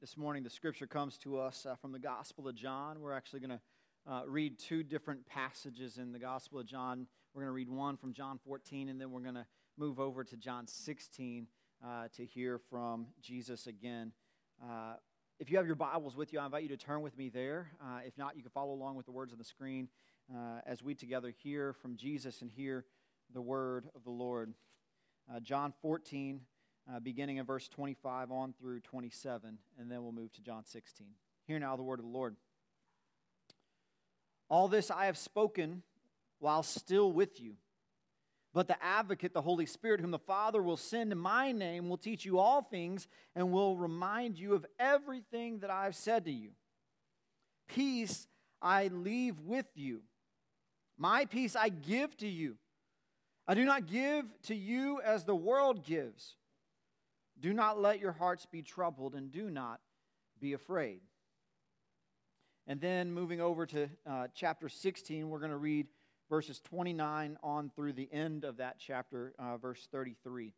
This morning, the scripture comes to us from the Gospel of John. We're actually going to read two different passages in the Gospel of John. We're going to read one from John 14, and then we're going to move over to John 16 to hear from Jesus again. If you have your Bibles with you, I invite you to turn with me there. If not, you can follow along with the words on the screen as we together hear from Jesus and hear the word of the Lord. John 14, beginning in verse 25 on through 27, and then we'll move to John 16. Hear now the word of the Lord. All this I have spoken while still with you, but the Advocate, the Holy Spirit, whom the Father will send in my name, will teach you all things and will remind you of everything that I have said to you. Peace I leave with you. My peace I give to you. I do not give to you as the world gives. Do not let your hearts be troubled, and do not be afraid. And then moving over to chapter 16, we're going to read verses 29 on through the end of that chapter, verse 33.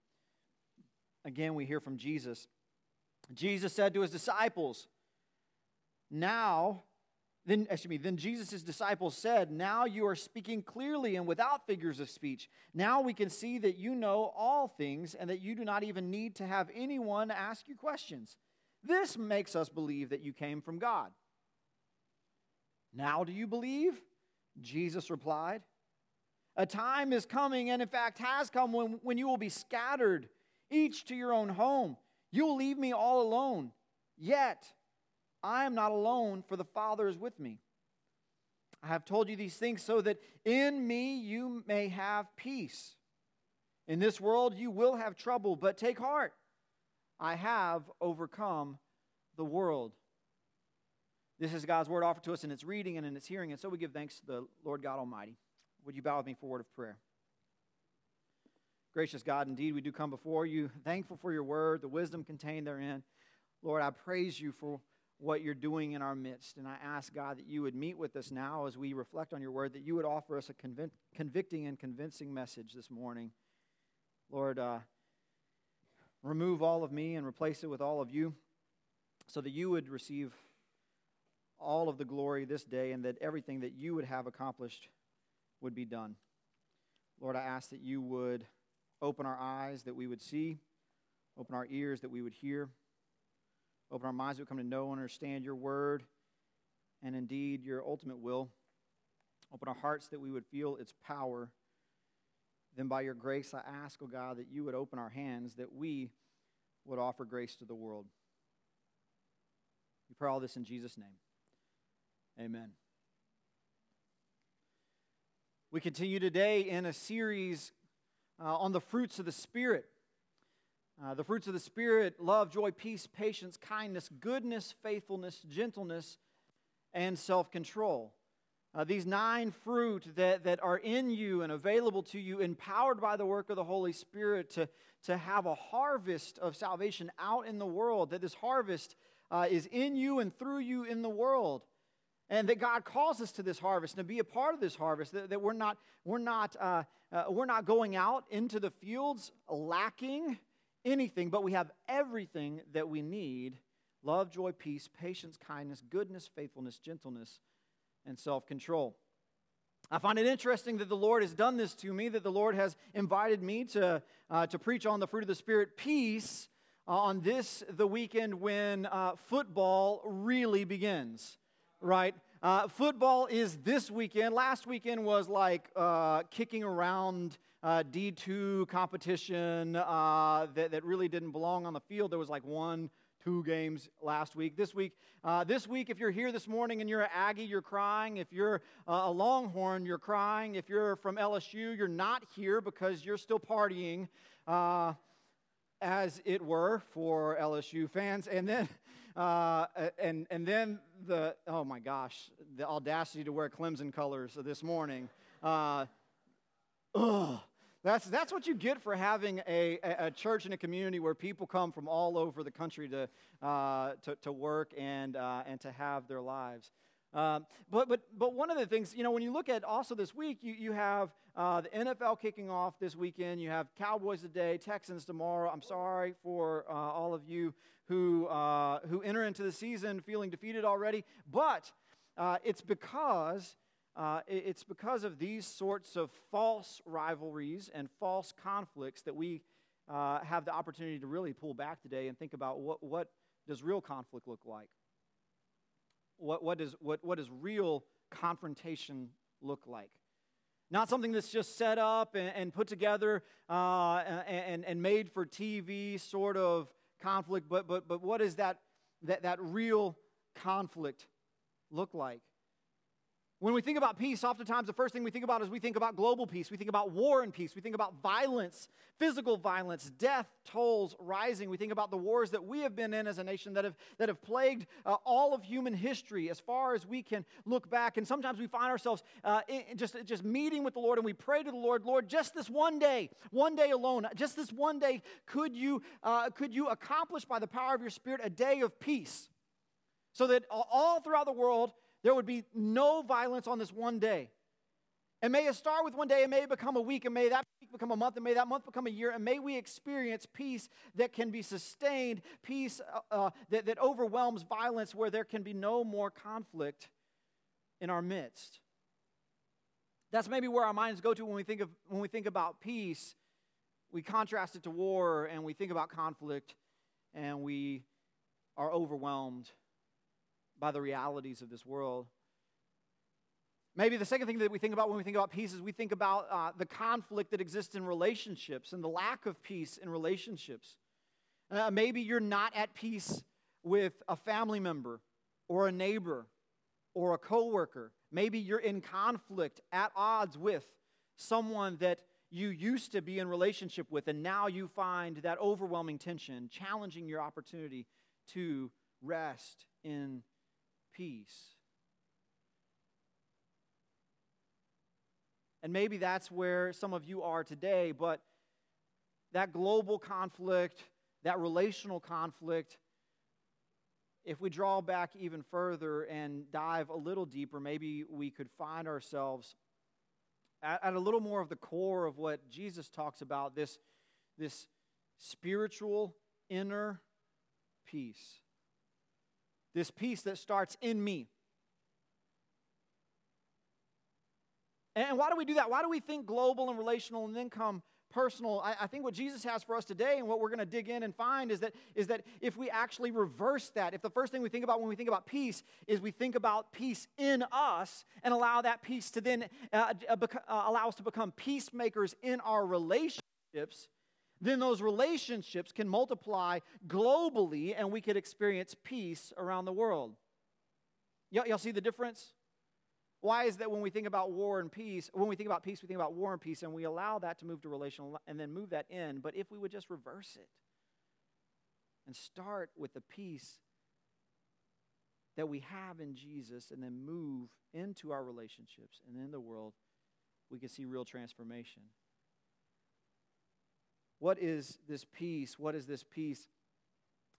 Again, we hear from Jesus. Jesus said to his disciples, Then Jesus' disciples said, "Now you are speaking clearly and without figures of speech. Now we can see that you know all things and that you do not even need to have anyone ask you questions. This makes us believe that you came from God." "Now do you believe?" Jesus replied. "A time is coming, and in fact has come, when you will be scattered, each to your own home. You will leave me all alone. Yet I am not alone, for the Father is with me. I have told you these things so that in me you may have peace. In this world you will have trouble, but take heart. I have overcome the world." This is God's word offered to us in its reading and in its hearing, and so we give thanks to the Lord God Almighty. Would you bow with me for a word of prayer? Gracious God, indeed we do come before you, thankful for your word, the wisdom contained therein. Lord, I praise you for what you're doing in our midst. And I ask, God, that you would meet with us now as we reflect on your word, that you would offer us a convicting and convincing message this morning. Lord, remove all of me and replace it with all of you, so that you would receive all of the glory this day, and that everything that you would have accomplished would be done. Lord, I ask that you would open our eyes that we would see, open our ears that we would hear, open our minds, we come to know and understand your word, and indeed your ultimate will. Open our hearts that we would feel its power. Then by your grace, I ask, oh God, that you would open our hands, that we would offer grace to the world. We pray all this in Jesus' name. Amen. We continue today in a series on the fruits of the Spirit. The fruits of the Spirit: love, joy, peace, patience, kindness, goodness, faithfulness, gentleness, and self-control. These 9 fruit that are in you and available to you, empowered by the work of the Holy Spirit to have a harvest of salvation out in the world, that this harvest is in you and through you in the world. And that God calls us to this harvest and to be a part of this harvest. That we're not going out into the fields lacking anything, but we have everything that we need: love, joy, peace, patience, kindness, goodness, faithfulness, gentleness, and self-control. I find it interesting that the Lord has done this to me, that the Lord has invited me to preach on the fruit of the Spirit, peace, on the weekend when football really begins, right? Football is this weekend. Last weekend was like kicking around D2 competition that really didn't belong on the field. There was like 1-2 games last week. This week, if you're here this morning and you're an Aggie, you're crying. If you're a Longhorn, you're crying. If you're from LSU, you're not here because you're still partying, as it were, for LSU fans. And then the audacity to wear Clemson colors this morning. That's what you get for having a church and a community where people come from all over the country to work and to have their lives. But one of the things, you know, when you look at also this week, you have the NFL kicking off this weekend. You have Cowboys today, Texans tomorrow. I'm sorry for all of you who enter into the season feeling defeated already, but it's because of these sorts of false rivalries and false conflicts that we have the opportunity to really pull back today and think about what does real conflict look like? What does real confrontation look like? Not something that's just set up and put together and made for TV sort of conflict, but what does that real conflict look like? When we think about peace, oftentimes the first thing we think about is we think about global peace. We think about war and peace. We think about violence, physical violence, death tolls rising. We think about the wars that we have been in as a nation that have plagued all of human history as far as we can look back. And sometimes we find ourselves just meeting with the Lord, and we pray to the Lord, Lord, just this one day alone, just this one day, could you accomplish by the power of your Spirit a day of peace so that all throughout the world, there would be no violence on this one day. And may it start with one day, and may it become a week, and may that week become a month, and may that month become a year, and may we experience peace that can be sustained, peace that overwhelms violence, where there can be no more conflict in our midst. That's maybe where our minds go to when we think about peace. We contrast it to war, and we think about conflict, and we are overwhelmed by the realities of this world. Maybe the second thing that we think about when we think about peace is we think about the conflict that exists in relationships and the lack of peace in relationships. Maybe you're not at peace with a family member or a neighbor or a coworker. Maybe you're in conflict, at odds with someone that you used to be in relationship with, and now you find that overwhelming tension challenging your opportunity to rest in peace. And maybe that's where some of you are today, but that global conflict, that relational conflict, if we draw back even further and dive a little deeper, maybe we could find ourselves at a little more of the core of what Jesus talks about, this spiritual inner peace. This peace that starts in me. And why do we do that? Why do we think global and relational and then come personal? I think what Jesus has for us today and what we're going to dig in and find is that if we actually reverse that, if the first thing we think about when we think about peace is we think about peace in us and allow that peace to then allow us to become peacemakers in our relationships, then those relationships can multiply globally, and we could experience peace around the world. Y'all see the difference? Why is that when we think about war and peace, when we think about peace, we think about war and peace, and we allow that to move to relational and then move that in, but if we would just reverse it and start with the peace that we have in Jesus and then move into our relationships and in the world, we can see real transformation. What is this peace? What is this peace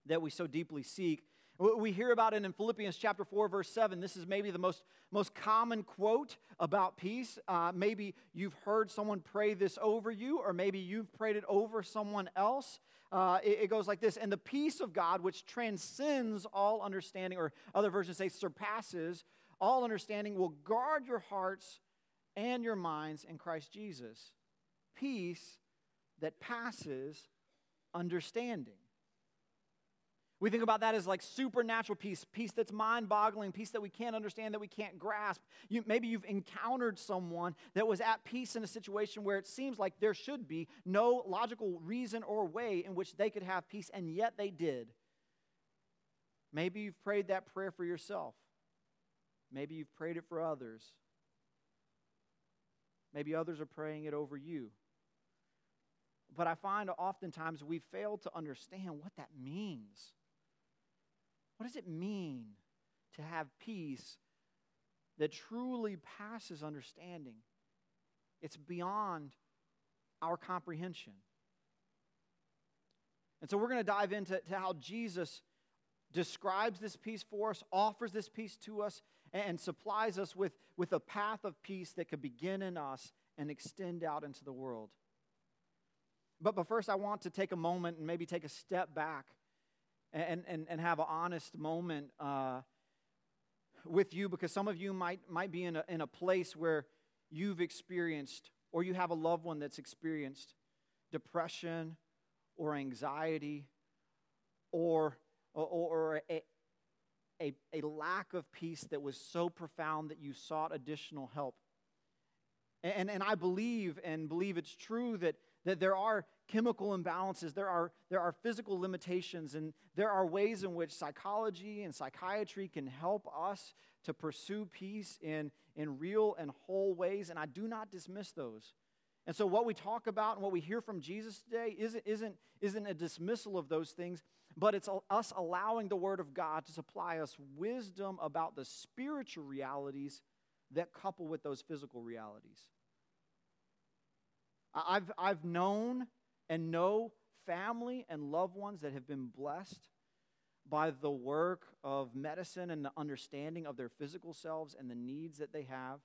that we so deeply seek? We hear about it in Philippians chapter 4, verse 7. This is maybe the most common quote about peace. Maybe you've heard someone pray this over you, or maybe you've prayed it over someone else. It goes like this: "And the peace of God, which transcends all understanding," or other versions say surpasses all understanding, "will guard your hearts and your minds in Christ Jesus." Peace that passes understanding. We think about that as like supernatural peace, peace that's mind-boggling, peace that we can't understand, that we can't grasp. Maybe you've encountered someone that was at peace in a situation where it seems like there should be no logical reason or way in which they could have peace, and yet they did. Maybe you've prayed that prayer for yourself. Maybe you've prayed it for others. Maybe others are praying it over you. But I find oftentimes we fail to understand what that means. What does it mean to have peace that truly passes understanding? It's beyond our comprehension. And so we're going to dive into how Jesus describes this peace for us, offers this peace to us, and supplies us with a path of peace that could begin in us and extend out into the world. But first, I want to take a moment and maybe take a step back and have an honest moment with you, because some of you might be in a place where you've experienced, or you have a loved one that's experienced, depression or anxiety or a lack of peace that was so profound that you sought additional help. And I believe it's true that there are chemical imbalances, there are physical limitations, and there are ways in which psychology and psychiatry can help us to pursue peace in real and whole ways, and I do not dismiss those. And so what we talk about and what we hear from Jesus today isn't a dismissal of those things, but it's us allowing the Word of God to supply us wisdom about the spiritual realities that couple with those physical realities. I've known and know family and loved ones that have been blessed by the work of medicine and the understanding of their physical selves and the needs that they have.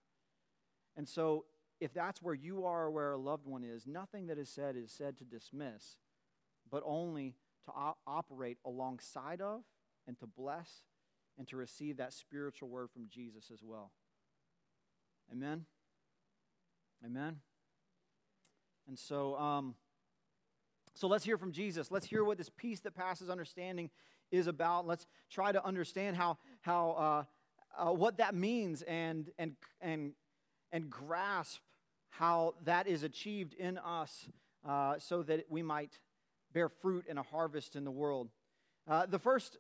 And so if that's where you are or where a loved one is, nothing that is said to dismiss, but only to operate alongside of and to bless and to receive that spiritual word from Jesus as well. Amen? Amen? And so so let's hear from Jesus. Let's hear what this peace that passes understanding is about. Let's try to understand how what that means and grasp how that is achieved in us so that we might bear fruit and a harvest in the world. The first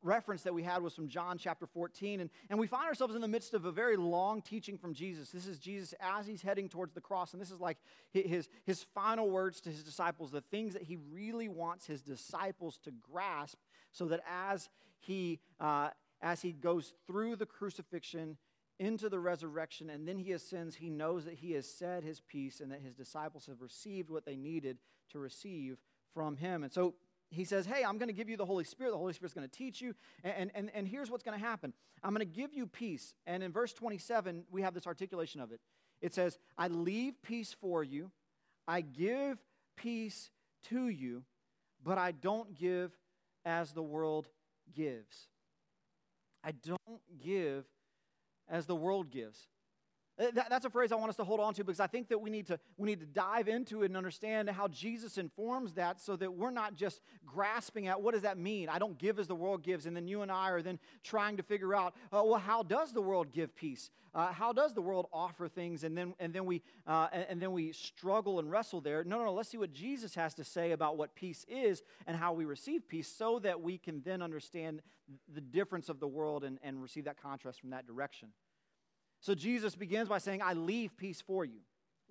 reference that we had was from John chapter 14, and we find ourselves in the midst of a very long teaching from Jesus. This is Jesus as he's heading towards the cross, and this is like his final words to his disciples, the things that he really wants his disciples to grasp, so that as he goes through the crucifixion into the resurrection and then he ascends, he knows that he has said his peace and that his disciples have received what they needed to receive from him. And so he says, hey, I'm going to give you the Holy Spirit. The Holy Spirit's going to teach you, and here's what's going to happen. I'm going to give you peace. And in verse 27, we have this articulation of it. It says, I leave peace for you. I give peace to you, but I don't give as the world gives. I don't give as the world gives. That's a phrase I want us to hold on to, because I think that we need to dive into it and understand how Jesus informs that, so that we're not just grasping at what does that mean? I don't give as the world gives, and then you and I are then trying to figure out, how does the world give peace? How does the world offer things? And then we struggle and wrestle there. No. Let's see what Jesus has to say about what peace is and how we receive peace, so that we can then understand the difference of the world and receive that contrast from that direction. So Jesus begins by saying, I leave peace for you.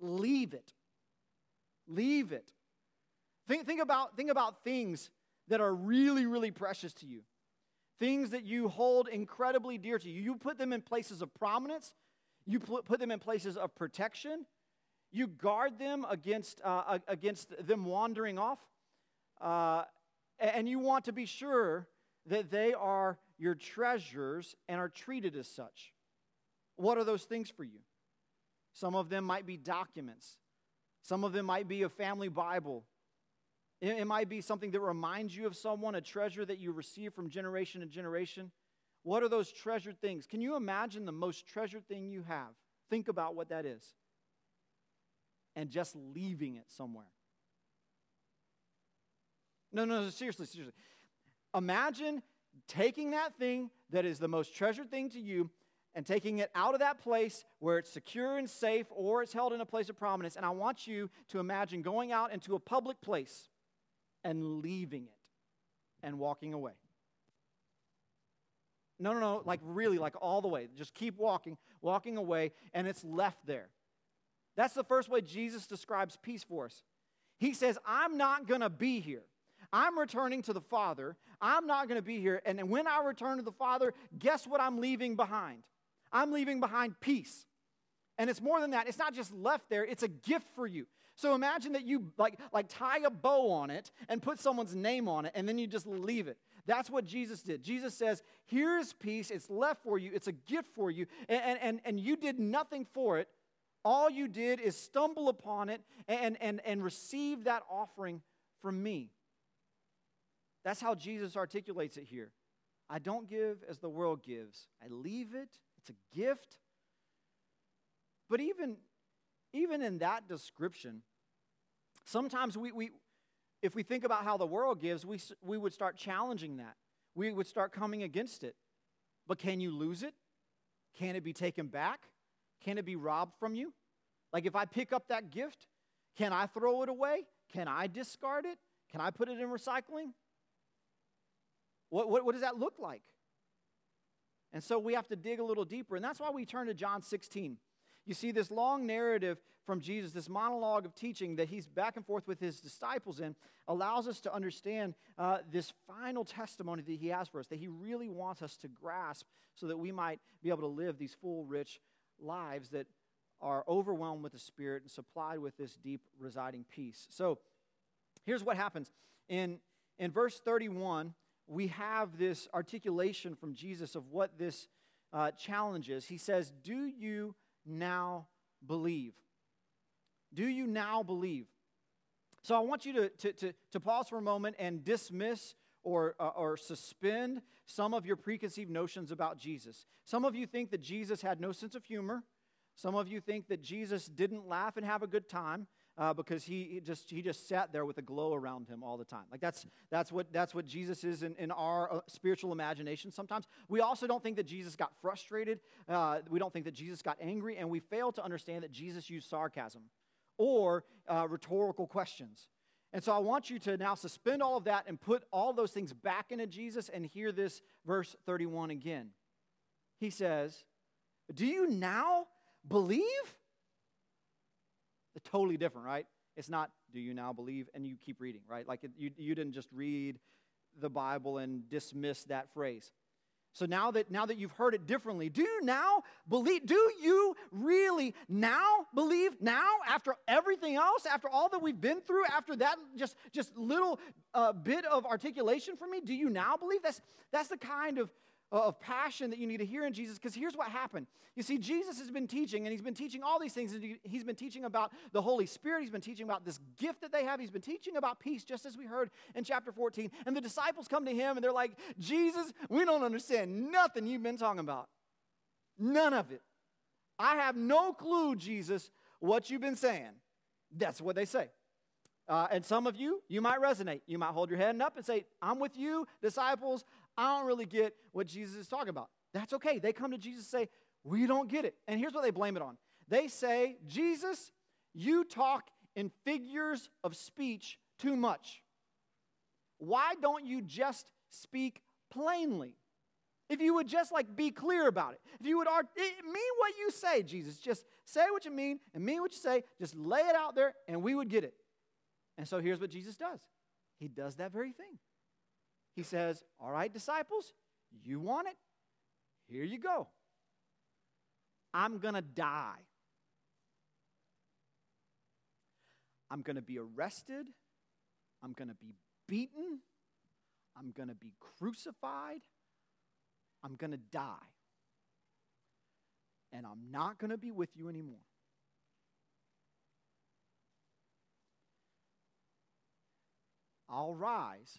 Leave it. Leave it. Think about things that are really, really precious to you. Things that you hold incredibly dear to you. You put them in places of prominence. You put them in places of protection. You guard them against them wandering off. And you want to be sure that they are your treasures and are treated as such. What are those things for you? Some of them might be documents. Some of them might be a family Bible. It might be something that reminds you of someone, a treasure that you receive from generation to generation. What are those treasured things? Can you imagine the most treasured thing you have? Think about what that is. And just leaving it somewhere. No, seriously. Imagine taking that thing that is the most treasured thing to you, and taking it out of that place where it's secure and safe, or it's held in a place of prominence. And I want you to imagine going out into a public place and leaving it and walking away. No, like really, like all the way. Just keep walking away, and it's left there. That's the first way Jesus describes peace for us. He says, I'm not going to be here. I'm returning to the Father. I'm not going to be here. And when I return to the Father, guess what I'm leaving behind? I'm leaving behind peace. And it's more than that. It's not just left there. It's a gift for you. So imagine that you like tie a bow on it and put someone's name on it, and then you just leave it. That's what Jesus did. Jesus says, here is peace. It's left for you. It's a gift for you. And you did nothing for it. All you did is stumble upon it and receive that offering from me. That's how Jesus articulates it here. I don't give as the world gives. I leave it. It's a gift. But even in that description, sometimes if we think about how the world gives, we would start challenging that. We would start coming against it. But can you lose it? Can it be taken back? Can it be robbed from you? Like if I pick up that gift, can I throw it away? Can I discard it? Can I put it in recycling? What does that look like? And so we have to dig a little deeper. And that's why we turn to John 16. You see this long narrative from Jesus, this monologue of teaching that he's back and forth with his disciples in, allows us to understand this final testimony that he has for us, that he really wants us to grasp so that we might be able to live these full, rich lives that are overwhelmed with the Spirit and supplied with this deep, residing peace. So here's what happens. In verse 31, we have this articulation from Jesus of what this challenge is. He says, do you now believe? Do you now believe? So I want you to pause for a moment and dismiss or suspend some of your preconceived notions about Jesus. Some of you think that Jesus had no sense of humor. Some of you think that Jesus didn't laugh and have a good time because he just sat there with a glow around him all the time. Like that's what Jesus is in our spiritual imagination sometimes. We also don't think that Jesus got frustrated. We don't think that Jesus got angry, and we fail to understand that Jesus used sarcasm or rhetorical questions. And so I want you to now suspend all of that and put all those things back into Jesus and hear this verse 31 again. He says, do you now believe? They're totally different, right? It's not, do you now believe? And you keep reading, right? Like you didn't just read the Bible and dismiss that phrase. So now that you've heard it differently, do you now believe? Do you really now believe? Now, after everything else, after all that we've been through, after that just little bit of articulation from me, do you now believe? That's the kind of passion that you need to hear in Jesus, because here's what happened. You see, Jesus has been teaching, and he's been teaching all these things. He's been teaching about the Holy Spirit. He's been teaching about this gift that they have. He's been teaching about peace, just as we heard in chapter 14. And the disciples come to him, and they're like, Jesus, we don't understand nothing you've been talking about. None of it. I have no clue, Jesus, what you've been saying. That's what they say. And some of you might resonate. You might hold your head up and say, I'm with you, disciples. I don't really get what Jesus is talking about. That's okay. They come to Jesus and say, we don't get it. And here's what they blame it on. They say, Jesus, you talk in figures of speech too much. Why don't you just speak plainly? If you would just be clear about it. If you would mean what you say, Jesus. Just say what you mean and mean what you say. Just lay it out there and we would get it. And so here's what Jesus does. He does that very thing. He says, all right, disciples, you want it? Here you go. I'm going to die. I'm going to be arrested. I'm going to be beaten. I'm going to be crucified. I'm going to die. And I'm not going to be with you anymore. I'll rise.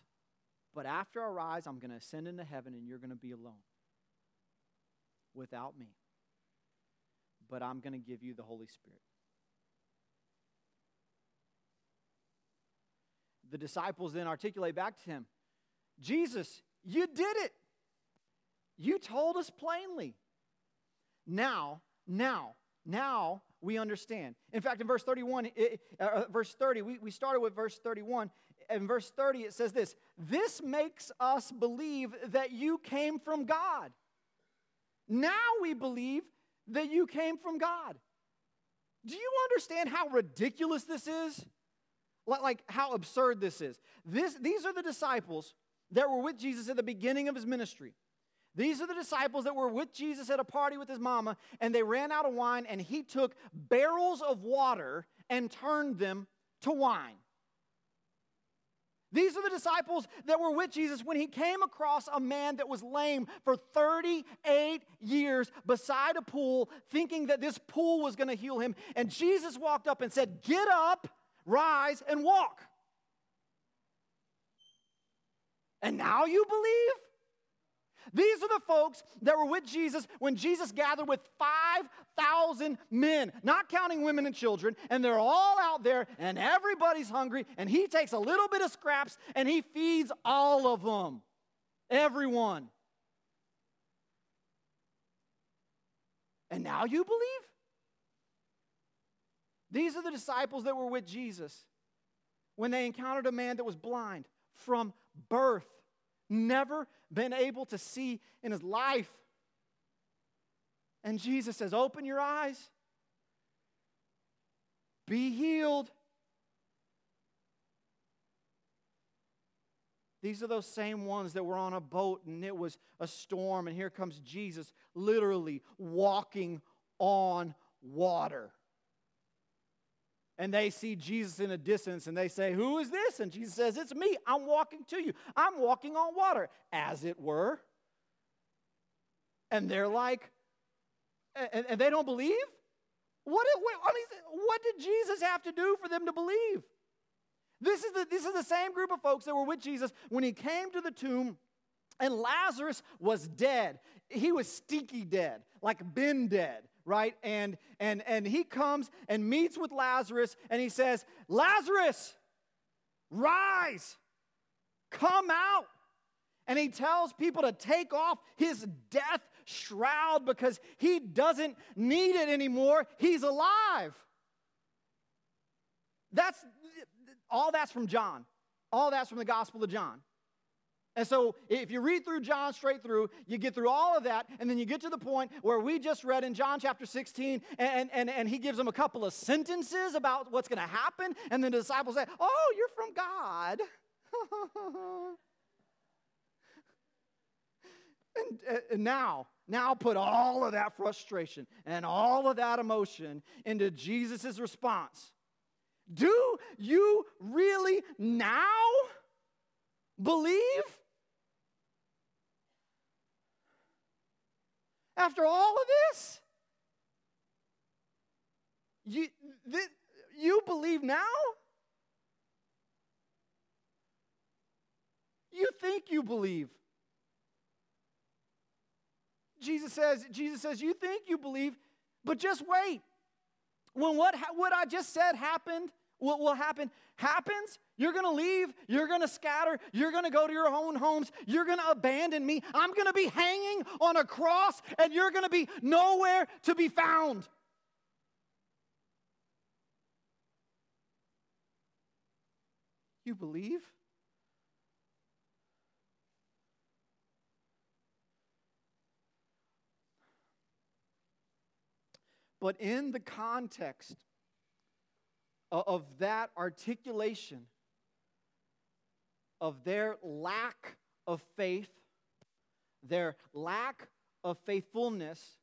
But after I rise, I'm going to ascend into heaven, and you're going to be alone without me. But I'm going to give you the Holy Spirit. The disciples then articulate back to him, Jesus, you did it. You told us plainly. Now we understand. In fact, in verse 30, we started with verse 31. In verse 30, it says this, this makes us believe that you came from God. Now we believe that you came from God. Do you understand how ridiculous this is? Like how absurd this is. These are the disciples that were with Jesus at the beginning of his ministry. These are the disciples that were with Jesus at a party with his mama, and they ran out of wine, and he took barrels of water and turned them to wine. These are the disciples that were with Jesus when he came across a man that was lame for 38 years beside a pool, thinking that this pool was going to heal him. And Jesus walked up and said, "Get up, rise, and walk." And now you believe? These are the folks that were with Jesus when Jesus gathered with 5,000 men, not counting women and children, and they're all out there, and everybody's hungry, and he takes a little bit of scraps, and he feeds all of them, everyone. And now you believe? These are the disciples that were with Jesus when they encountered a man that was blind from birth, never been able to see in his life. And Jesus says, "Open your eyes. Be healed." These are those same ones that were on a boat and it was a storm, and here comes Jesus literally walking on water. And they see Jesus in a distance, and they say, "Who is this?" And Jesus says, "It's me. I'm walking to you. I'm walking on water," as it were. And they're like, and they don't believe? What did Jesus have to do for them to believe? This is the same group of folks that were with Jesus when he came to the tomb, and Lazarus was dead. He was stinky dead, like been dead. Right? And he comes and meets with Lazarus, and he says, "Lazarus, rise, come out." And he tells people to take off his death shroud because he doesn't need it anymore. He's alive. That's from John. All that's from the Gospel of John. And so if you read through John straight through, you get through all of that, and then you get to the point where we just read in John chapter 16, and he gives them a couple of sentences about what's going to happen, and then the disciples say, "Oh, you're from God." And now put all of that frustration and all of that emotion into Jesus' response. "Do you really now believe? After all of this, you believe now? You think you believe." Jesus says, "You think you believe, but just wait. When what I just said happened, what will happen happens, you're going to leave, you're going to scatter, you're going to go to your own homes, you're going to abandon me, I'm going to be hanging on a cross, and you're going to be nowhere to be found." You believe? But in the context of that articulation of their lack of faith, their lack of faithfulness,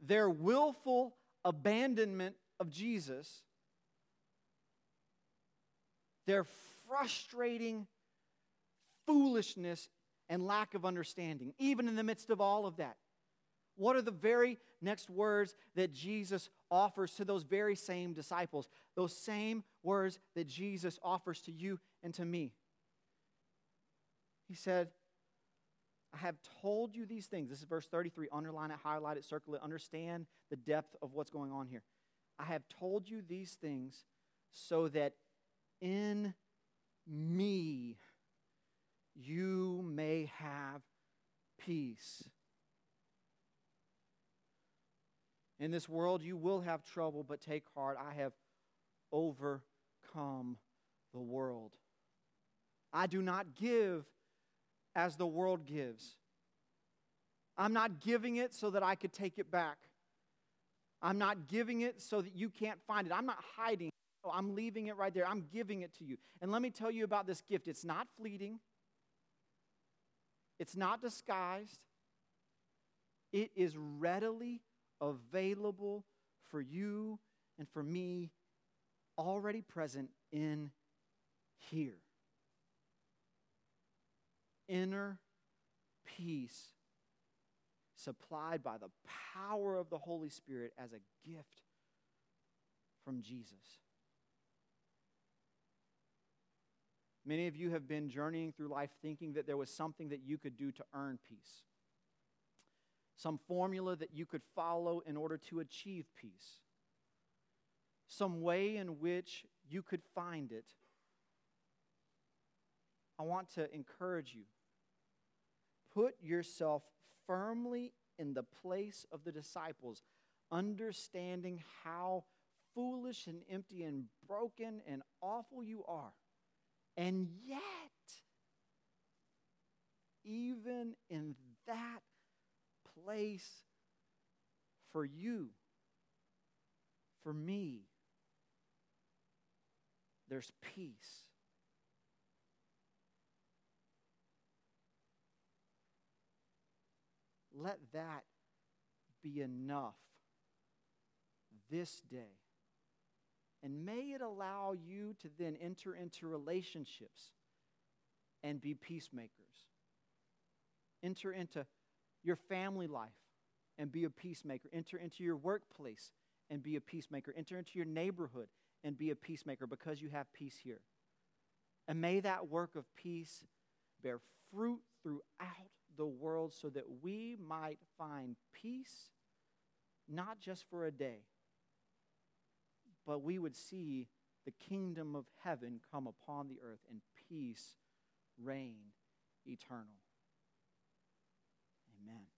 their willful abandonment of Jesus, their frustrating foolishness and lack of understanding, even in the midst of all of that, what are the very next words that Jesus offers to those very same disciples? Those same words that Jesus offers to you and to me. He said, "I have told you these things." This is verse 33. Underline it, highlight it, circle it. Understand the depth of what's going on here. "I have told you these things so that in me you may have peace. In this world you will have trouble, but take heart, I have overcome the world. I do not give as the world gives. I'm not giving it so that I could take it back. I'm not giving it so that you can't find it. I'm not hiding it. I'm leaving it right there. I'm giving it to you." And let me tell you about this gift. It's not fleeting. It's not disguised. It is readily available for you and for me, already present in here. Inner peace supplied by the power of the Holy Spirit as a gift from Jesus. Many of you have been journeying through life thinking that there was something that you could do to earn peace. Some formula that you could follow in order to achieve peace. Some way in which you could find it. I want to encourage you. Put yourself firmly in the place of the disciples, understanding how foolish and empty and broken and awful you are. And yet, even in that place for you, for me, there's peace. Let that be enough this day. And may it allow you to then enter into relationships and be peacemakers. Enter into your family life and be a peacemaker. Enter into your workplace and be a peacemaker. Enter into your neighborhood and be a peacemaker because you have peace here. And may that work of peace bear fruit throughout the world so that we might find peace, not just for a day, but we would see the kingdom of heaven come upon the earth and peace reign eternal. Amen.